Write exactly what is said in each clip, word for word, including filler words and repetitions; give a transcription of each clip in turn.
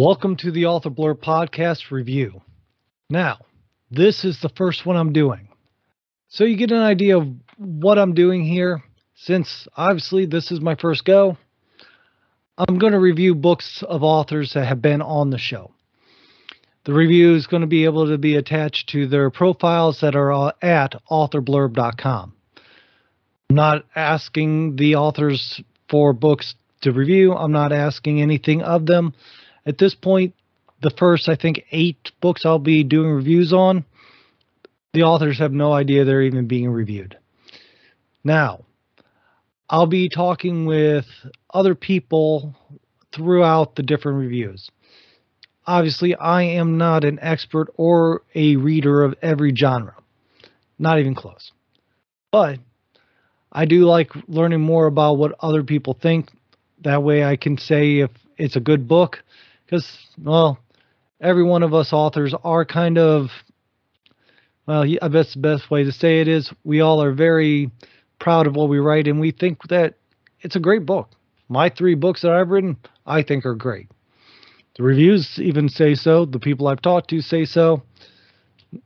Welcome to the AuthorBlurb podcast review. Now, this is the first one I'm doing, so you get an idea of what I'm doing here. Since obviously this is my first go, I'm going to review books of authors that have been on the show. The review is going to be able to be attached to their profiles that are at author blurb dot com. I'm not asking the authors for books to review. I'm not asking anything of them. At this point, the first, I think, eight books I'll be doing reviews on, the authors have no idea they're even being reviewed. Now, I'll be talking with other people throughout the different reviews. Obviously, I am not an expert or a reader of every genre. Not even close. But I do like learning more about what other people think. That way I can say if it's a good book. Because, well, every one of us authors are kind of, well, I guess the best way to say it is we all are very proud of what we write, and we think that it's a great book. My three books that I've written, I think are great. The reviews even say so. The people I've talked to say so.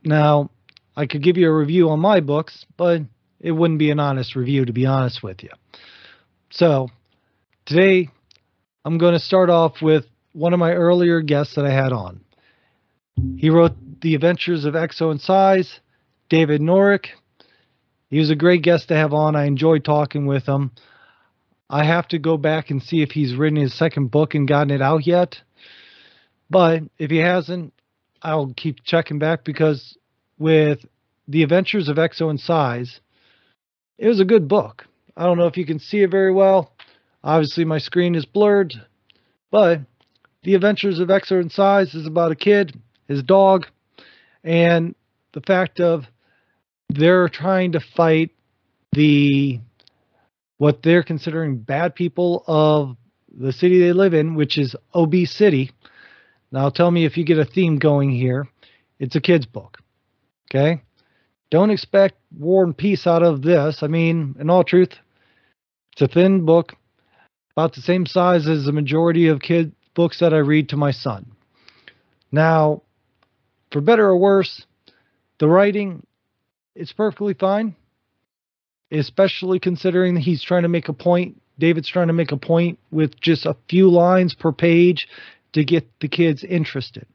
Now, I could give you a review on my books, but it wouldn't be an honest review, to be honest with you. So, today, I'm going to start off with one of my earlier guests that I had on. He wrote The Adventures of Exo and Cy, David Norec. He was a great guest to have on. I enjoyed talking with him. I have to go back and see if he's written his second book and gotten it out yet. But if he hasn't, I'll keep checking back, because with The Adventures of Exo and Cy, it was a good book. I don't know if you can see it very well. Obviously, my screen is blurred, but The Adventures of Exo and Cy is about a kid, his dog, and the fact of they're trying to fight the what they're considering bad people of the city they live in, which is Obey City. Now tell me if you get a theme going here. It's a kid's book, okay? Don't expect war and peace out of this. I mean, in all truth, it's a thin book, about the same size as the majority of kids' books that I read to my son. Now, for better or worse, the writing is perfectly fine, especially considering he's trying to make a point. David's trying to make a point with just a few lines per page to get the kids interested.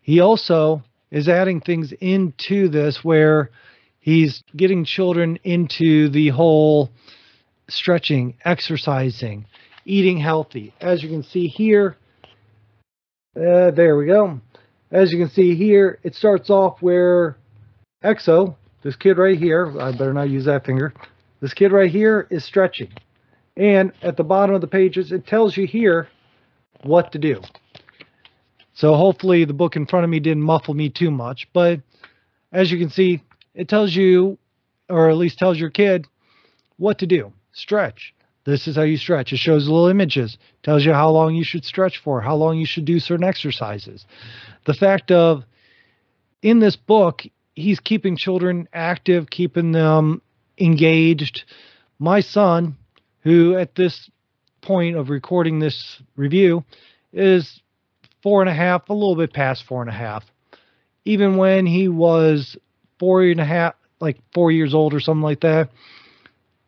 He also is adding things into this where he's getting children into the whole stretching, exercising, eating healthy. As you can see here, uh, there we go. As you can see here, it starts off where Exo, this kid right here, I better not use that finger, this kid right here is stretching. And at the bottom of the pages, it tells you here what to do. So hopefully the book in front of me didn't muffle me too much. But as you can see, it tells you, or at least tells your kid, what to do. Stretch. This is how you stretch. It shows little images, tells you how long you should stretch for, how long you should do certain exercises. The fact of, in this book, he's keeping children active, keeping them engaged. My son, who at this point of recording this review, is four and a half, a little bit past four and a half. Even when he was four and a half, like four years old or something like that,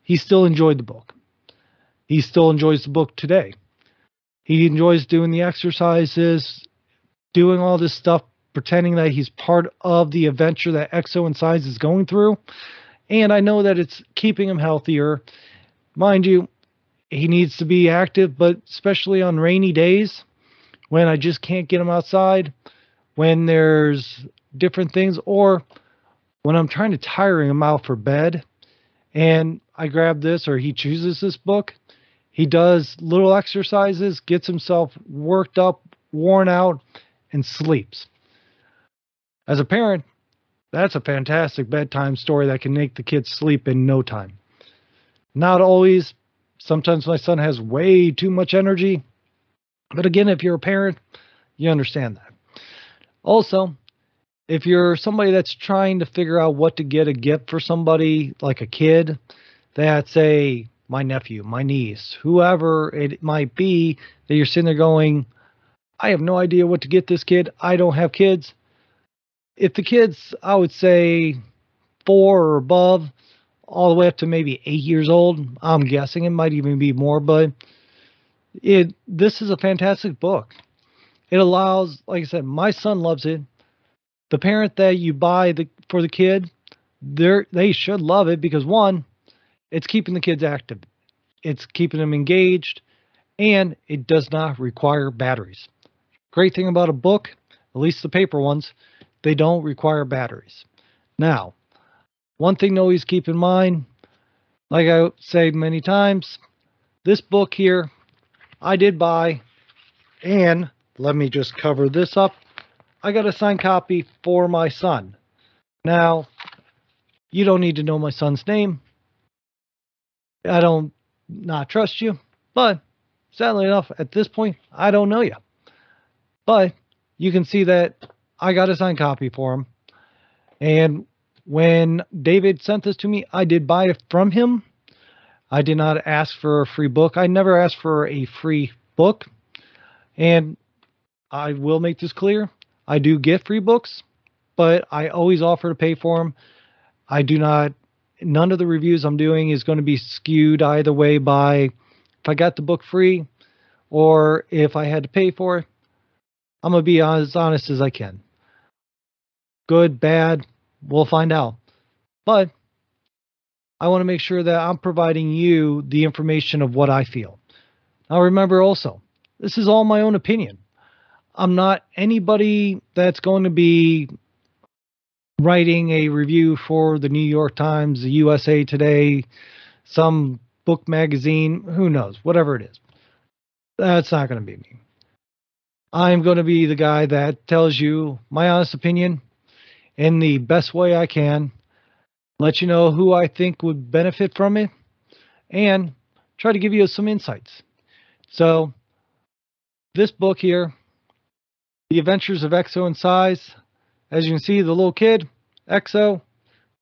he still enjoyed the book. He still enjoys the book today. He enjoys doing the exercises, doing all this stuff, pretending that he's part of the adventure that Exo and Cy is going through. And I know that it's keeping him healthier. Mind you, he needs to be active, but especially on rainy days when I just can't get him outside, when there's different things, or when I'm trying to tire him out for bed and I grab this, or he chooses this book. He does little exercises, gets himself worked up, worn out, and sleeps. As a parent, that's a fantastic bedtime story that can make the kids sleep in no time. Not always. Sometimes my son has way too much energy. But again, if you're a parent, you understand that. Also, if you're somebody that's trying to figure out what to get a gift for somebody, like a kid, that's a my nephew, my niece, whoever it might be, that you're sitting there going, I have no idea what to get this kid. I don't have kids. If the kid's, I would say, four or above, all the way up to maybe eight years old, I'm guessing it might even be more, but it this is a fantastic book. It allows, like I said, my son loves it. The parent that you buy the for the kid, they're they should love it because, one, it's keeping the kids active. It's keeping them engaged, and it does not require batteries. Great thing about a book, at least the paper ones, they don't require batteries. Now, one thing to always keep in mind, like I say many times, this book here I did buy, and let me just cover this up. I got a signed copy for my son. Now, you don't need to know my son's name. I don't not trust you, but sadly enough, at this point, I don't know you. But you can see that I got a signed copy for him. And when David sent this to me, I did buy it from him. I did not ask for a free book. I never asked for a free book. And I will make this clear. I do get free books, but I always offer to pay for them. I do not, none of the reviews I'm doing is going to be skewed either way by if I got the book free or if I had to pay for it. I'm going to be as honest as I can. Good, bad, we'll find out. But I want to make sure that I'm providing you the information of what I feel. Now remember also, this is all my own opinion. I'm not anybody that's going to be writing a review for the New York Times, the U S A Today, some book magazine, who knows, whatever it is. That's not going to be me. I'm going to be the guy that tells you my honest opinion in the best way I can, let you know who I think would benefit from it, and try to give you some insights. So this book here, The Adventures of Exo and Cy, as you can see, the little kid, Exo,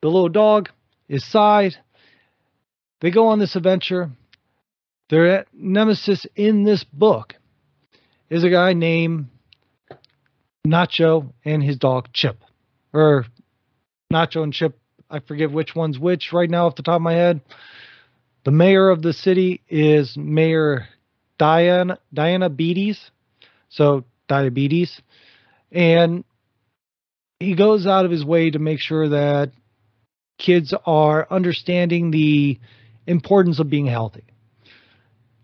the little dog is Cy. They go on this adventure. Their nemesis in this book is a guy named Nacho and his dog Chip. Or Nacho and Chip, I forget which one's which right now off the top of my head. The mayor of the city is Mayor Diana, Diana Beatties, so diabetes. And he goes out of his way to make sure that kids are understanding the importance of being healthy.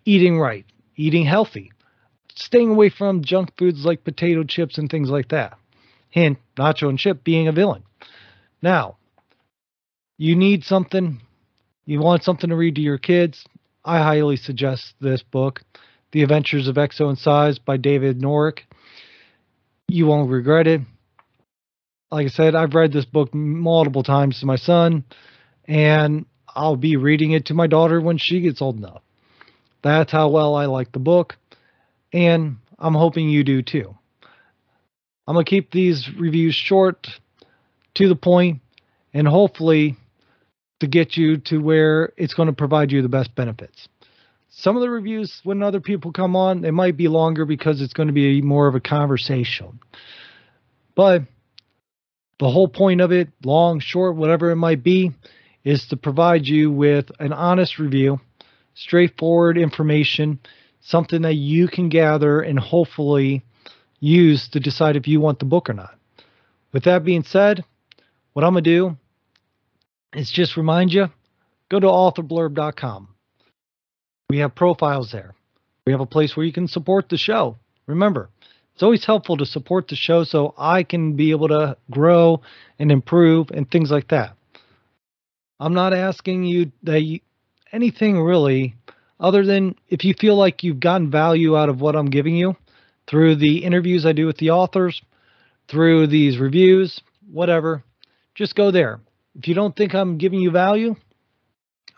Eating right, eating healthy. Staying away from junk foods like potato chips and things like that. Hint, Nacho and Chip being a villain. Now, you need something, you want something to read to your kids, I highly suggest this book, The Adventures of Exo and Cy by David Norec. You won't regret it. Like I said, I've read this book multiple times to my son, and I'll be reading it to my daughter when she gets old enough. That's how well I like the book. And I'm hoping you do too. I'm going to keep these reviews short, to the point, and hopefully to get you to where it's going to provide you the best benefits. Some of the reviews, when other people come on, they might be longer because it's going to be more of a conversation. But the whole point of it, long, short, whatever it might be, is to provide you with an honest review, straightforward information, something that you can gather and hopefully use to decide if you want the book or not. With that being said, what I'm going to do is just remind you, go to author blurb dot com. We have profiles there. We have a place where you can support the show. Remember, it's always helpful to support the show so I can be able to grow and improve and things like that. I'm not asking you that you, anything really, other than if you feel like you've gotten value out of what I'm giving you through the interviews I do with the authors, through these reviews, whatever, just go there. If you don't think I'm giving you value,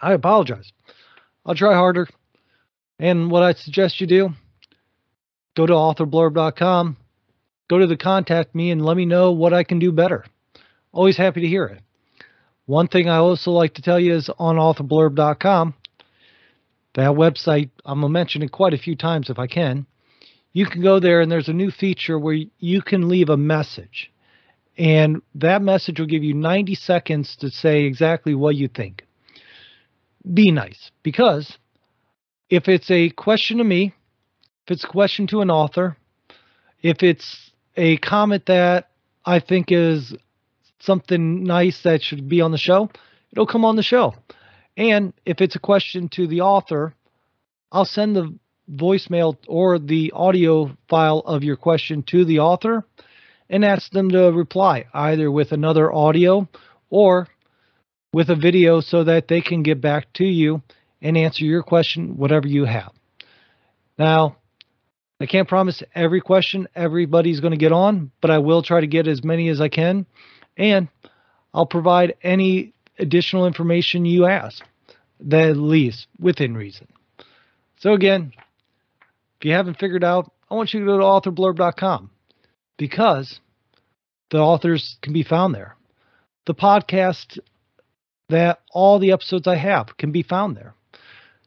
I apologize. I'll try harder. And what I suggest you do, go to author blurb dot com, go to the contact me, and let me know what I can do better. Always happy to hear it. One thing I also like to tell you is on author blurb dot com, that website, I'm going to mention it quite a few times if I can. you can go there and there's a new feature where you can leave a message. And that message will give you ninety seconds to say exactly what you think. Be nice, because if it's a question to me, if it's a question to an author, if it's a comment that I think is something nice that should be on the show, it'll come on the show. And if it's a question to the author, I'll send the voicemail or the audio file of your question to the author and ask them to reply either with another audio or with a video so that they can get back to you and answer your question, whatever you have. Now, I can't promise every question everybody's going to get on, but I will try to get as many as I can, and I'll provide any additional information you ask, that at least within reason. So again, if you haven't figured out, I want you to go to author blurb dot com, because the authors can be found there. The podcast, that all the episodes I have can be found there.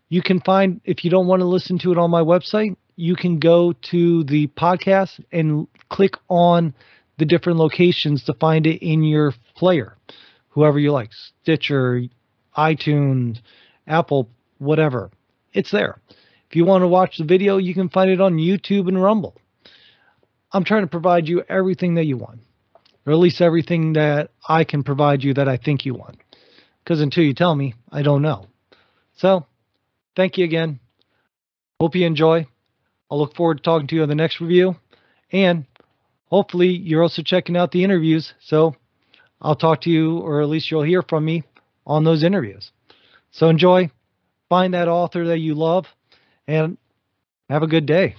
You can find, if you don't want to listen to it on my website, you can go to the podcast and click on the different locations to find it in your player, whoever you like, Stitcher, iTunes, Apple, whatever. It's there. If you want to watch the video, you can find it on YouTube and Rumble. I'm trying to provide you everything that you want, or at least everything that I can provide you that I think you want. Because until you tell me, I don't know. So, thank you again. Hope you enjoy. I'll look forward to talking to you on the next review. And hopefully you're also checking out the interviews. So, I'll talk to you, or at least you'll hear from me on those interviews. So, enjoy. Find that author that you love. And have a good day.